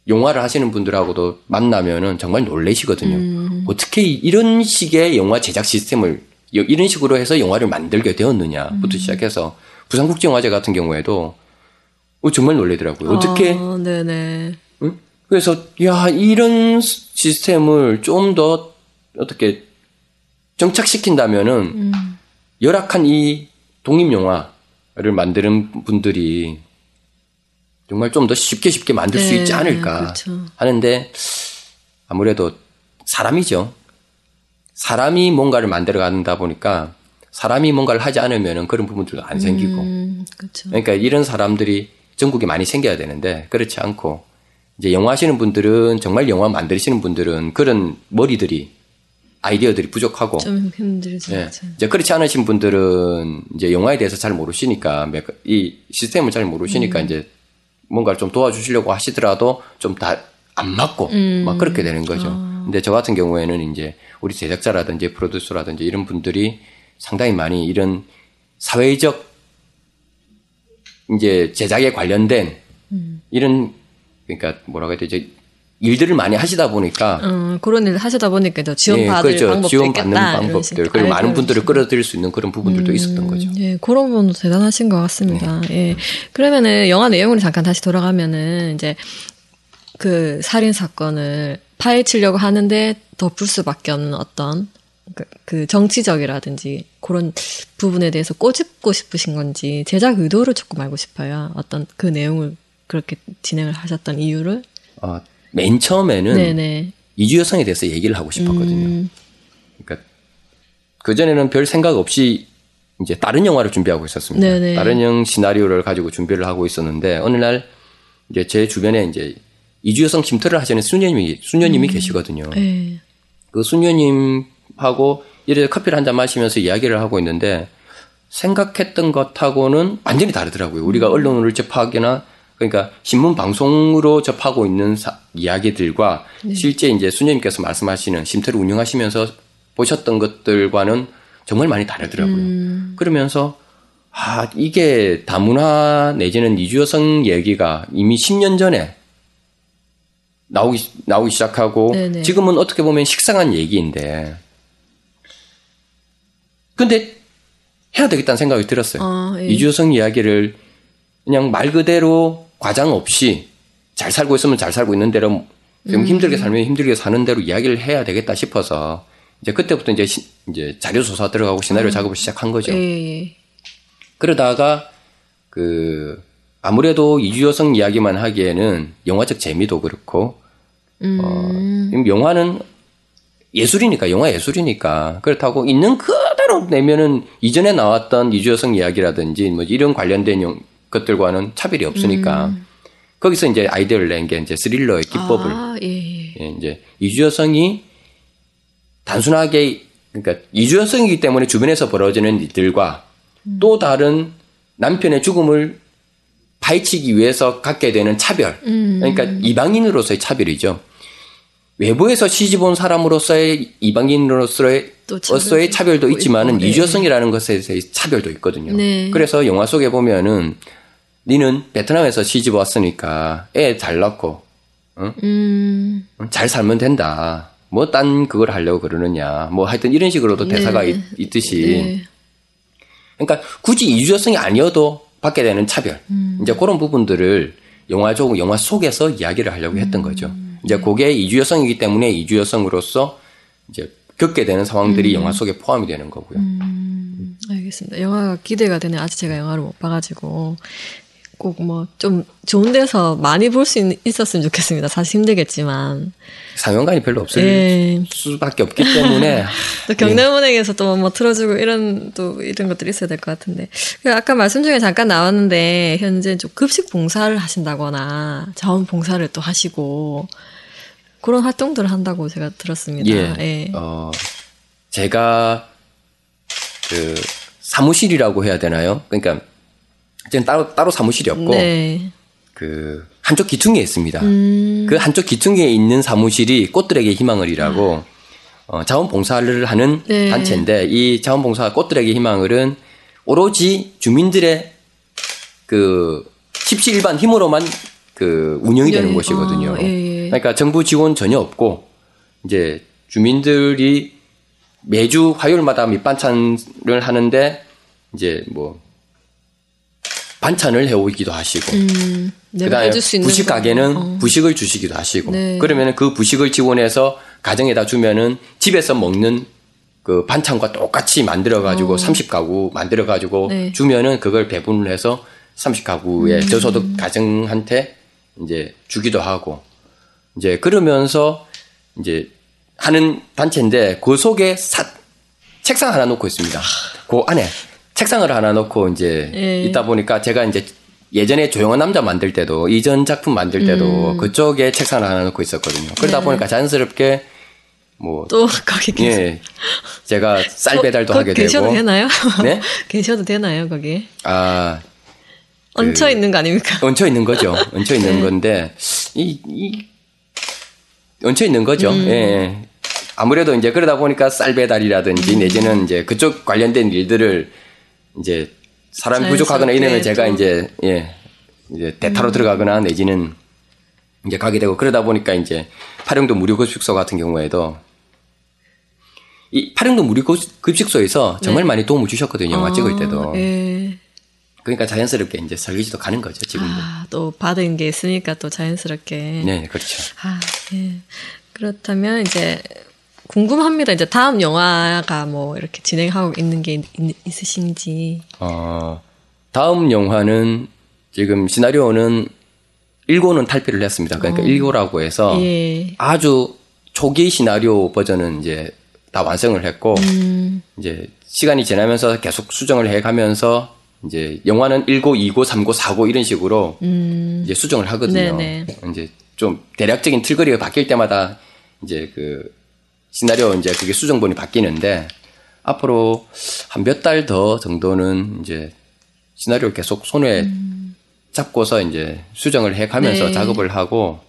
영화를 하시는 분들하고도 만나면은 정말 놀라시거든요. 어떻게 이런 식의 영화 제작 시스템을, 이런 식으로 해서 영화를 만들게 되었느냐부터 시작해서 부산국제영화제 같은 경우에도 정말 놀래더라고요. 어떻게? 아, 네네. 응? 그래서, 야, 이런 시스템을 좀 더, 어떻게, 정착시킨다면은, 열악한 이 독립영화를 만드는 분들이 정말 좀 더 쉽게 만들 네, 수 있지 않을까 그렇죠. 하는데, 아무래도 사람이죠. 사람이 뭔가를 만들어 간다 보니까, 사람이 뭔가를 하지 않으면은 그런 부분들도 안 생기고. 그렇죠. 그러니까 이런 사람들이, 전국이 많이 생겨야 되는데 그렇지 않고 이제 영화 하시는 분들은 정말 영화 만드시는 분들은 그런 머리들이 아이디어들이 부족하고 좀 힘들죠. 네. 이제 그렇지 않으신 분들은 이제 영화에 대해서 잘 모르시니까 이 시스템을 잘 모르시니까 이제 뭔가를 좀 도와주시려고 하시더라도 좀 다 안 맞고 막 그렇게 되는 거죠. 근데 저 같은 경우에는 이제 우리 제작자라든지 프로듀서라든지 이런 분들이 상당히 많이 이런 사회적 이제 제작에 관련된 이런 그러니까 뭐라고 해야 되지 일들을 많이 하시다 보니까 그런 일을 하시다 보니까 지원받을 네, 그렇죠. 방법도 지원받는 있겠다, 방법들 그리고 많은 분들을 끌어들일 수 있는 그런 부분들도 있었던 거죠. 예, 그런 부분도 대단하신 것 같습니다. 네. 예, 그러면은 영화 내용으로 잠깐 다시 돌아가면은 이제 그 살인 사건을 파헤치려고 하는데 덮을 수밖에 없는 어떤 그 정치적이라든지 그런 부분에 대해서 꼬집고 싶으신 건지 제작 의도를 조금 알고 싶어요. 어떤 그 내용을 그렇게 진행을 하셨던 이유를? 맨 처음에는 네네. 이주 여성에 대해서 얘기를 하고 싶었거든요. 그러니까 그전에는 별 생각 없이 이제 다른 영화를 준비하고 있었습니다. 네네. 다른 시나리오를 가지고 준비를 하고 있었는데 어느 날 이제 제 주변에 이제 이주 여성 쉼터를 하시는 수녀님이 계시거든요. 네. 그 수녀님 하고 이래서 커피를 한잔 마시면서 이야기를 하고 있는데 생각했던 것하고는 완전히 다르더라고요. 우리가 언론을 접하거나 그러니까 신문 방송으로 접하고 있는 이야기들과 네. 실제 이제 수녀님께서 말씀하시는 쉼터를 운영하시면서 보셨던 것들과는 정말 많이 다르더라고요. 그러면서 이게 다문화 내지는 이주여성 얘기가 이미 10년 전에 나오기 시작하고 네네. 지금은 어떻게 보면 식상한 얘기인데 근데 해야 되겠다는 생각이 들었어요. 예. 이주여성 이야기를 그냥 말 그대로 과장 없이 잘 살고 있으면 잘 살고 있는 대로 좀 힘들게 살면 힘들게 사는 대로 이야기를 해야 되겠다 싶어서 이제 그때부터 이제 자료 조사 들어가고 시나리오 작업을 시작한 거죠. 예. 그러다가 그 아무래도 이주여성 이야기만 하기에는 영화적 재미도 그렇고 영화는 예술이니까, 영화 예술이니까. 그렇다고 있는 그대로 내면은 이전에 나왔던 이주여성 이야기라든지 뭐 이런 관련된 것들과는 차별이 없으니까. 거기서 이제 아이디어를 낸 게 이제 스릴러의 기법을. 아, 예, 예. 이제 이주여성이 단순하게, 그러니까 이주여성이기 때문에 주변에서 벌어지는 일들과 또 다른 남편의 죽음을 파헤치기 위해서 갖게 되는 차별. 그러니까 이방인으로서의 차별이죠. 외부에서 시집온 사람으로서의 이방인으로서의 차별도 있지만은 네. 이주여성이라는 것에 대해서 차별도 있거든요. 네. 그래서 영화 속에 보면은 니는 베트남에서 시집 왔으니까 애 잘 낳고 응? 잘 살면 된다. 뭐 딴 그걸 하려고 그러느냐. 뭐 하여튼 이런 식으로도 네. 대사가 있듯이. 네. 그러니까 굳이 이주여성이 아니어도 받게 되는 차별. 이제 그런 부분들을 영화 속에서 이야기를 하려고 했던 거죠. 이제 그게 이주여성이기 때문에 이주여성으로서 이제 겪게 되는 상황들이 영화 속에 포함이 되는 거고요. 알겠습니다. 영화가 기대가 되네. 아직 제가 영화를 못 봐가지고 꼭 뭐 좀 좋은 데서 많이 볼 수 있었으면 좋겠습니다. 사실 힘들겠지만 상영관이 별로 없을 수밖에 없기 때문에 또 경남은행에서 또 뭐 틀어주고 이런 것들이 있어야 될 것 같은데 아까 말씀 중에 잠깐 나왔는데 현재 좀 급식 봉사를 하신다거나 자원 봉사를 또 하시고 그런 활동들을 한다고 제가 들었습니다. 예. 예. 제가 그 사무실이라고 해야 되나요? 그러니까 저는 따로 사무실이 없고 네. 그 한쪽 기퉁이에 있습니다. 그 한쪽 기퉁이에 있는 사무실이 꽃들에게 희망을 이라고 자원봉사를 하는 네. 단체인데 이 자원봉사 꽃들에게 희망을은 오로지 주민들의 그 십시일반 힘으로만 그 운영이 되는 곳이거든요. 예. 그러니까 정부 지원 전혀 없고 이제 주민들이 매주 화요일마다 밑반찬을 하는데 이제 뭐 반찬을 해오기도 하시고 그다음에 부식 가게는 부식을 주시기도 하시고 네. 그러면 그 부식을 지원해서 가정에다 주면은 집에서 먹는 그 반찬과 똑같이 만들어가지고 30가구 만들어가지고 네. 주면은 그걸 배분을 해서 30가구의 저소득 가정한테 이제 주기도 하고 이제 그러면서 이제 하는 단체인데 그 속에 책상 하나 놓고 있습니다. 그 안에. 책상을 하나 놓고 이제 예. 있다 보니까 제가 이제 예전에 조용한 남자 만들 때도 이전 작품 만들 때도 그쪽에 책상을 하나 놓고 있었거든요. 그러다 예. 보니까 자연스럽게 뭐 또 거기 계셔. 예. 제가 쌀 배달도 하게 계셔도 되고. 계셔도 되나요? 네? 계셔도 되나요, 거기? 아. 얹혀 있는 거 아닙니까? 얹혀 있는 거죠. 얹혀 있는 네. 건데 이 얹혀 있는 거죠. 예. 아무래도 이제 그러다 보니까 쌀 배달이라든지 내지는 이제 그쪽 관련된 일들을 이제 사람이 부족하거나 이러면 제가 이제 이제 대타로 들어가거나 내지는 이제 가게 되고 그러다 보니까 이제 파령도 무료급식소 같은 경우에도 이 파령도 무료급식소에서 정말 네. 많이 도움을 주셨거든요. 영화 찍을 때도. 예. 그러니까 자연스럽게 이제 설계지도 가는 거죠, 지금도. 아, 또 받은 게 있으니까 또 자연스럽게. 네, 그렇죠. 아, 예. 그렇다면 이제 궁금합니다. 이제 다음 영화가 뭐 이렇게 진행하고 있는 게 있으신지. 다음 영화는 지금 시나리오는 1고는 탈피를 했습니다. 그러니까 1고라고 해서 예. 아주 초기 시나리오 버전은 이제 다 완성을 했고 이제 시간이 지나면서 계속 수정을 해가면서 이제 영화는 1고, 2고, 3고, 4고 이런 식으로 이제 수정을 하거든요. 네네. 이제 좀 대략적인 틀거리가 바뀔 때마다 이제 그 시나리오 이제 그게 수정본이 바뀌는데 앞으로 한 몇 달 더 정도는 이제 시나리오를 계속 손에 잡고서 이제 수정을 해 가면서 네. 작업을 하고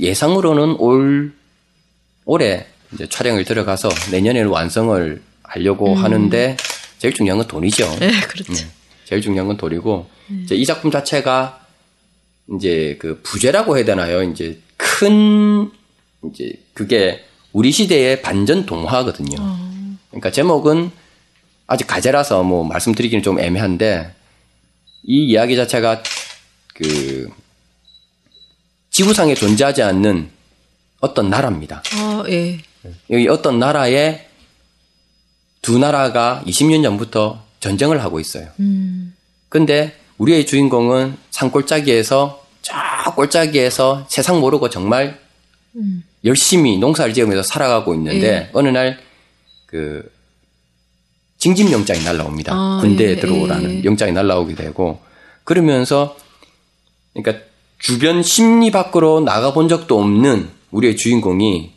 예상으로는 올해 이제 촬영을 들어가서 내년에는 완성을 하려고 하는데 제일 중요한 건 돈이죠. 네, 그렇죠. 제일 중요한 건 돈이고 이제 이 작품 자체가 이제 그 부재라고 해야 되나요? 이제 큰 이제 그게 우리 시대의 반전 동화거든요. 그러니까 제목은 아직 가제라서 뭐 말씀드리기는 좀 애매한데 이 이야기 자체가 그 지구상에 존재하지 않는 어떤 나라입니다. 예. 여기 어떤 나라에 두 나라가 20년 전부터 전쟁을 하고 있어요. 근데 우리의 주인공은 산골짜기에서 저 골짜기에서 세상 모르고 정말 열심히 농사를 지으면서 살아가고 있는데 어느 날 그 징집 영장이 날라옵니다. 군대에 들어오라는 영장이 날라오게 되고 그러면서 그러니까 주변 심리 밖으로 나가본 적도 없는 우리의 주인공이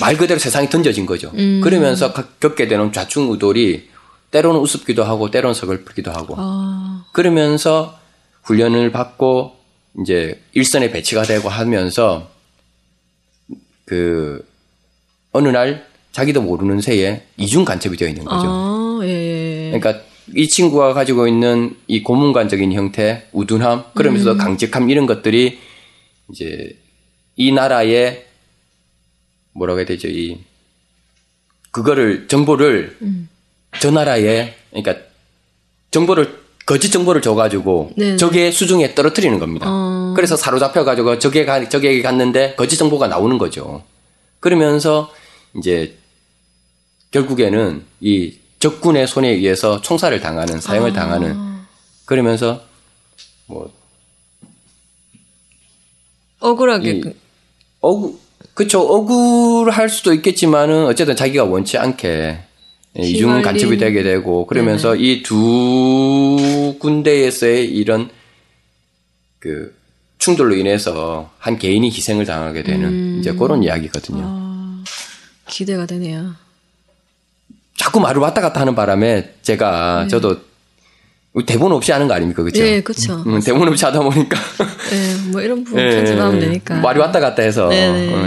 말 그대로 세상에 던져진 거죠. 그러면서 겪게 되는 좌충우돌이 때로는 우습기도 하고 때로는 서글프기도 하고 그러면서 훈련을 받고 이제 일선에 배치가 되고 하면서 그 어느 날 자기도 모르는 새에 이중 간첩이 되어 있는 거죠. 그러니까 이 친구가 가지고 있는 이 고문관적인 형태, 우둔함, 그러면서도 강직함 이런 것들이 이제 이 나라의 뭐라고 해야 되죠? 이 그거를 정보를 저 나라에 그러니까 정보를 거짓 정보를 줘가지고 적의 수중에 떨어뜨리는 겁니다. 그래서 사로잡혀가지고 적에게 갔는데 거짓 정보가 나오는 거죠. 그러면서 이제 결국에는 이 적군의 손에 의해서 총살을 당하는 사형을 당하는 그러면서 뭐 억울하게 그쵸 억울할 수도 있겠지만은 어쨌든 자기가 원치 않게 이중 간첩이 되게 되고 그러면서 이 두 군데에서의 이런 그 충돌로 인해서 한 개인이 희생을 당하게 되는 이제 그런 이야기거든요. 기대가 되네요. 자꾸 말을 왔다 갔다 하는 바람에 제가 저도 대본 없이 하는 거 아닙니까? 그렇죠? 네, 그렇죠. 대본 없이 하다 보니까 네, 뭐 이런 부분 편집하면 되니까 말이 왔다 갔다 해서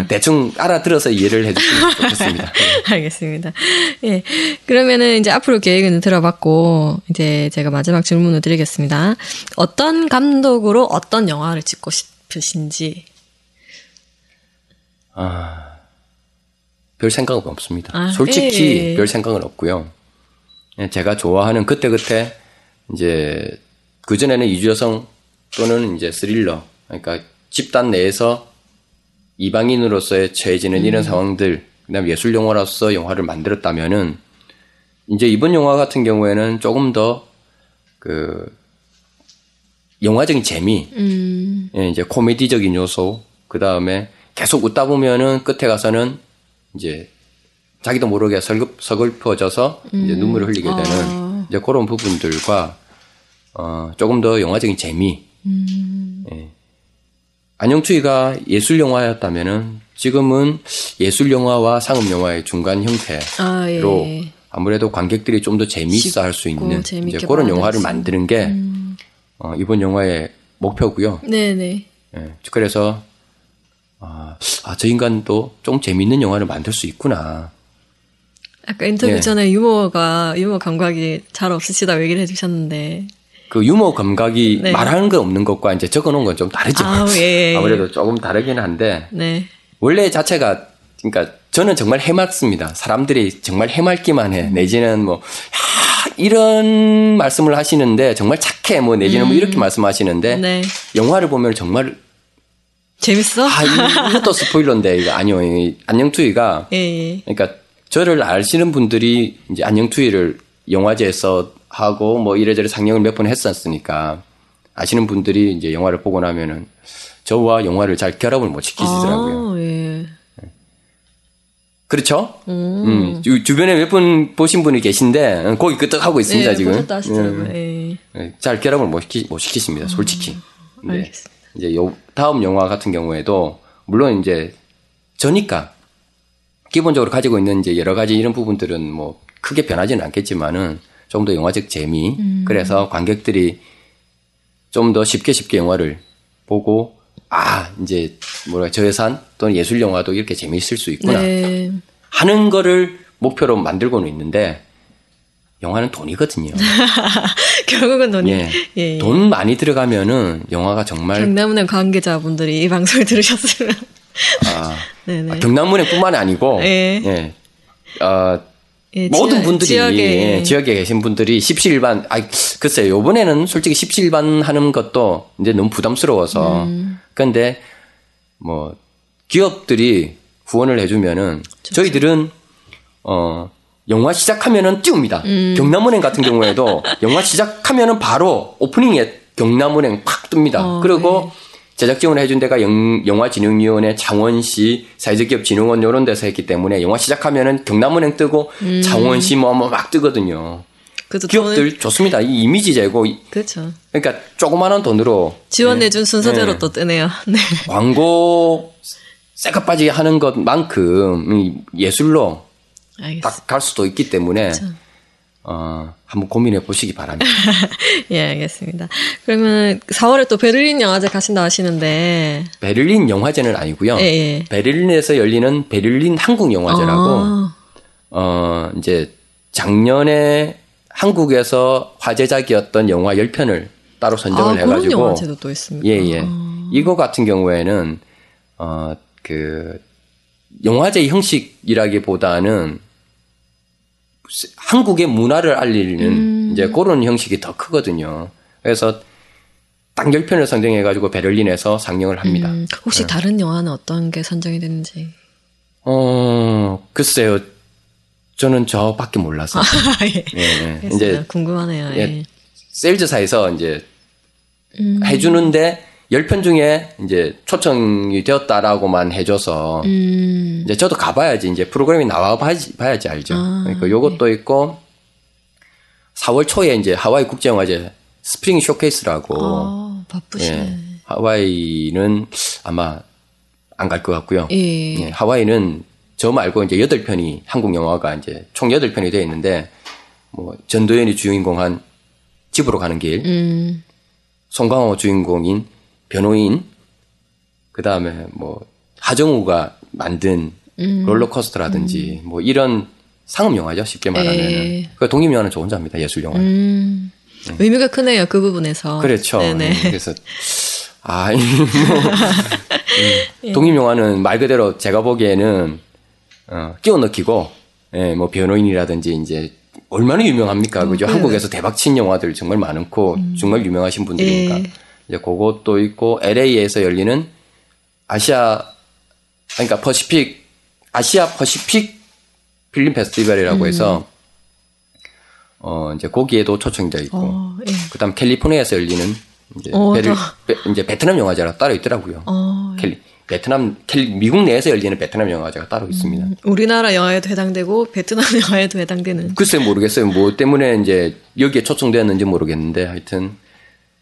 대충 알아들어서 이해를 해주시면 좋겠습니다. 알겠습니다. 예, 그러면은 이제 앞으로 계획은 들어봤고 이제 제가 마지막 질문을 드리겠습니다. 어떤 감독으로 어떤 영화를 찍고 싶으신지? 별 생각은 없습니다. 솔직히 별 생각은 없고요. 제가 좋아하는 그때그때 이제 그전에는 이주여성 또는 이제 스릴러 그러니까 집단 내에서 이방인으로서의 처해지는 이런 상황들 그다음에 예술영화로서 영화를 만들었다면은 이제 이번 영화 같은 경우에는 조금 더 그 영화적인 재미 이제 코미디적인 요소 그다음에 계속 웃다 보면은 끝에 가서는 이제 자기도 모르게 서글퍼져서 이제 눈물을 흘리게 되는 이제 그런 부분들과 조금 더 영화적인 재미. 예. 안녕 투이가 예술 영화였다면은 지금은 예술 영화와 상업 영화의 중간 형태로 아무래도 관객들이 좀 더 재미있어 할 수 있는 이제 그런 영화를 만드는 게 이번 영화의 목표고요. 네네. 예. 그래서. 저 인간도 좀 재미있는 영화를 만들 수 있구나. 아까 인터뷰 전에 유머 감각이 잘 없으시다고 얘기를 해주셨는데. 그 유머 감각이 말하는 건 없는 것과 이제 적어놓은 건 좀 다르죠. 아무래도 조금 다르긴 한데. 네. 원래 자체가, 그러니까 저는 정말 해맑습니다. 사람들이 정말 해맑기만 해. 내지는 뭐, 이런 말씀을 하시는데, 정말 착해. 뭐, 내지는 뭐, 이렇게 말씀하시는데. 네. 영화를 보면 정말 재밌어? 이것도 스포일러인데, 이거 아니요. 안녕 투이가. 그러니까, 저를 아시는 분들이 이제 안녕 투이를 영화제에서 하고, 뭐 이래저래 상영을 몇 번 했었으니까, 아시는 분들이 이제 영화를 보고 나면은, 저와 영화를 잘 결합을 못 시키시더라고요. 그렇죠? 주변에 몇 분 보신 분이 계신데, 거기 끄떡하고 있습니다, 지금. 보셨다 하시더라고요. 잘 결합을 못 시키십니다, 솔직히. 알겠습니다. 이제 다음 영화 같은 경우에도 물론 이제 저니까 기본적으로 가지고 있는 이제 여러 가지 이런 부분들은 뭐 크게 변하지는 않겠지만은 좀 더 영화적 재미 그래서 관객들이 좀 더 쉽게 영화를 보고 이제 뭐랄까 저예산 또는 예술 영화도 이렇게 재미있을 수 있구나 하는 거를 목표로 만들고는 있는데. 영화는 돈이거든요. 결국은 돈이. 돈 많이 들어가면은 영화가 정말. 경남은행 관계자분들이 이 방송을 들으셨으면. 경남은행뿐만 아니고. 모든 분들이 지역에 계신 분들이 십시일반. 글쎄 요번에는 솔직히 십시일반 하는 것도 이제 너무 부담스러워서. 그런데 뭐 기업들이 후원을 해주면은 저희들은 영화 시작하면은 띄웁니다. 경남은행 같은 경우에도 영화 시작하면은 바로 오프닝에 경남은행 확 뜹니다. 그리고 제작 지원을 해준 데가 영화진흥위원회, 창원시, 사회적 기업 진흥원 이런 데서 했기 때문에 영화 시작하면은 경남은행 뜨고 창원시 뭐 막 뜨거든요. 그래서 기업들 좋습니다. 이 이미지 제고. 그렇죠. 그러니까 조그마한 돈으로 지원해준 네. 순서대로 네. 또 뜨네요. 네. 광고 새까빠지 하는 것만큼 예술로 딱 갈 수도 있기 때문에. 그쵸. 한번 고민해 보시기 바랍니다. 예, 알겠습니다. 그러면 4월에 또 베를린 영화제 가신다 하시는데. 베를린 영화제는 아니고요. 예, 예. 베를린에서 열리는 베를린 한국 영화제라고 이제 작년에 한국에서 화제작이었던 영화 10편을 따로 선정을 해 가지고. 그런 영화제도 또 있습니다. 예, 예. 이거 같은 경우에는 그 영화제 형식이라기보다는 한국의 문화를 알리는 이제 그런 형식이 더 크거든요. 그래서 딱 10편을 선정해가지고 베를린에서 상영을 합니다. 혹시 다른 영화는 어떤 게 선정이 되는지? 글쎄요. 저는 저밖에 몰라서. 예. 예, 예. 이제 궁금하네요. 예. 예. 세일즈사에서 이제 해주는데 10편 중에 이제 초청이 되었다라고만 해줘서, 이제 저도 가봐야지, 이제 프로그램이 나와 봐야지 알죠. 그러니까 요것도 네. 있고, 4월 초에 이제 하와이 국제영화제 스프링 쇼케이스라고. 바쁘시네. 예, 하와이는 아마 안 갈 것 같고요. 예. 예, 하와이는 저 말고 이제 8편이, 한국 영화가 이제 총 8편이 되어 있는데, 뭐, 전도연이 주인공한 집으로 가는 길, 송강호 주인공인 변호인, 그 다음에 뭐 하정우가 만든 롤러코스터라든지 뭐 이런 상업 영화죠, 쉽게 말하면은. 그 독립 영화는 저 혼자입니다, 예술 영화. 네. 의미가 크네요, 그 부분에서. 그렇죠. 네네. 그래서 독립 영화는 말 그대로 제가 보기에는 끼워넣기고, 예, 뭐 변호인이라든지 이제. 얼마나 유명합니까? 그죠? 네. 한국에서 대박친 영화들 정말 많고 정말 유명하신 분들이니까. 예. 이제 그것도 있고 LA에서 열리는 아시아 퍼시픽 필름 페스티벌이라고 해서 이제 거기에도 초청되어 있고. 예. 그다음 캘리포니아에서 열리는 이제 이제 베트남 영화제가 따로 있더라고요. 예. 미국 내에서 열리는 베트남 영화제가 따로 있습니다. 우리나라 영화에도 해당되고 베트남 영화에도 해당되는. 글쎄 모르겠어요. 뭐 때문에 이제 여기에 초청되었는지 모르겠는데 하여튼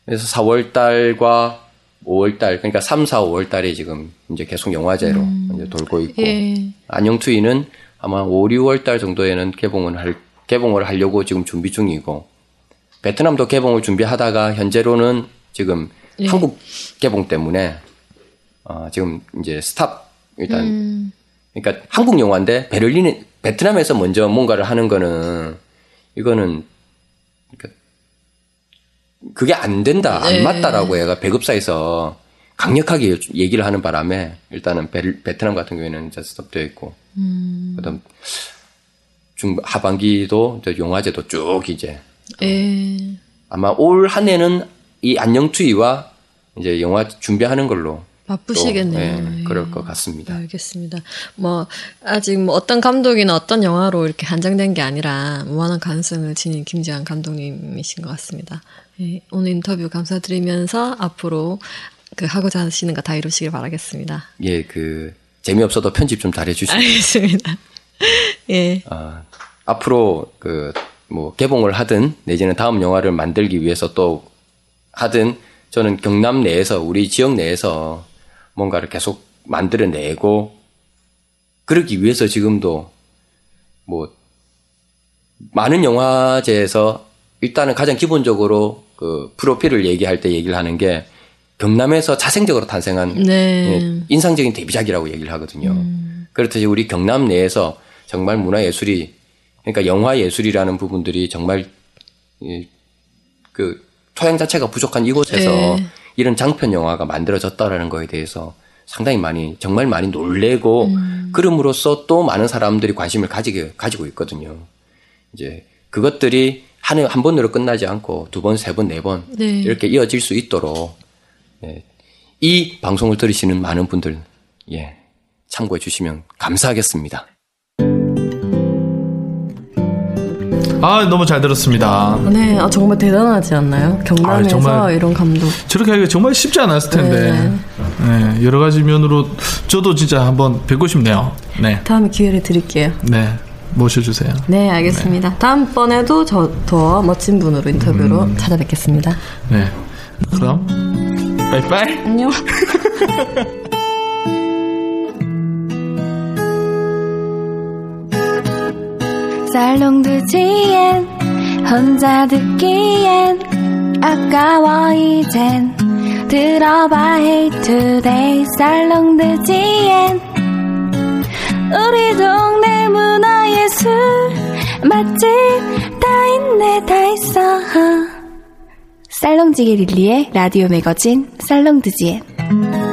그래서 4월 달과 5월 달 그러니까 3, 4, 5월 달이 지금 이제 계속 영화제로 이제 돌고 있고 예. 안녕 투이는 아마 5, 6월 달 정도에는 개봉을 하려고 지금 준비 중이고 베트남도 개봉을 준비하다가 현재로는 지금 예. 한국 개봉 때문에 지금 이제 스탑 일단 그러니까 한국 영화인데 베트남에서 먼저 뭔가를 하는 거는 이거는 그러니까 그게 안 된다 네. 안 맞다라고 얘가 배급사에서 강력하게 얘기를 하는 바람에 일단은 베트남 같은 경우에는 이제 스톱되어 있고 그다음 하반기도 이제 영화제도 쭉 이제 아마 올 한 해는 이 안녕 투이와 이제 영화 준비하는 걸로. 바쁘시겠네요. 또, 네, 그럴 것 같습니다. 알겠습니다. 뭐 아직 뭐 어떤 감독이나 어떤 영화로 이렇게 한정된 게 아니라 무한한 가능성을 지닌 김재한 감독님이신 것 같습니다. 예, 오늘 인터뷰 감사드리면서 앞으로 그 하고자 하시는 거 다 이루시길 바라겠습니다. 예, 그 재미없어도 편집 좀 잘해주시고요. 알겠습니다. 예. 앞으로 그 뭐 개봉을 하든 내지는 다음 영화를 만들기 위해서 또 하든 저는 경남 내에서 우리 지역 내에서 뭔가를 계속 만들어내고 그러기 위해서 지금도 뭐 많은 영화제에서 일단은 가장 기본적으로 그 프로필을 얘기할 때 얘기를 하는 게 경남에서 자생적으로 탄생한 네. 인상적인 데뷔작이라고 얘기를 하거든요. 그렇듯이 우리 경남 내에서 정말 문화예술이 그러니까 영화예술이라는 부분들이 정말 그 토양 자체가 부족한 이곳에서 네. 이런 장편 영화가 만들어졌다라는 거에 대해서 상당히 많이 정말 많이 놀래고 그럼으로써 또 많은 사람들이 관심을 가지고 있거든요. 이제 그것들이 한 번으로 끝나지 않고 두 번, 세 번, 네 번 네. 이렇게 이어질 수 있도록 예, 이 방송을 들으시는 많은 분들 예, 참고해 주시면 감사하겠습니다. 아, 너무 잘 들었습니다. 네, 아, 정말 대단하지 않나요? 경남에서 정말, 이런 감독. 저렇게 하기가 정말 쉽지 않았을 텐데. 네. 네, 여러 가지 면으로 저도 진짜 한번 뵙고 싶네요. 네. 다음에 기회를 드릴게요. 네. 모셔주세요. 네, 알겠습니다. 네. 다음번에도 저 더 멋진 분으로 인터뷰로 찾아뵙겠습니다. 네. 그럼 빠이빠이. 안녕. 살롱드지엔 혼자 듣기엔 아까워 이젠 들어봐. Hey today 살롱드지엔 우리 동네 문화예술 맛집 다 있네 다 있어. 살롱지게 릴리의 라디오 매거진 살롱드지엔.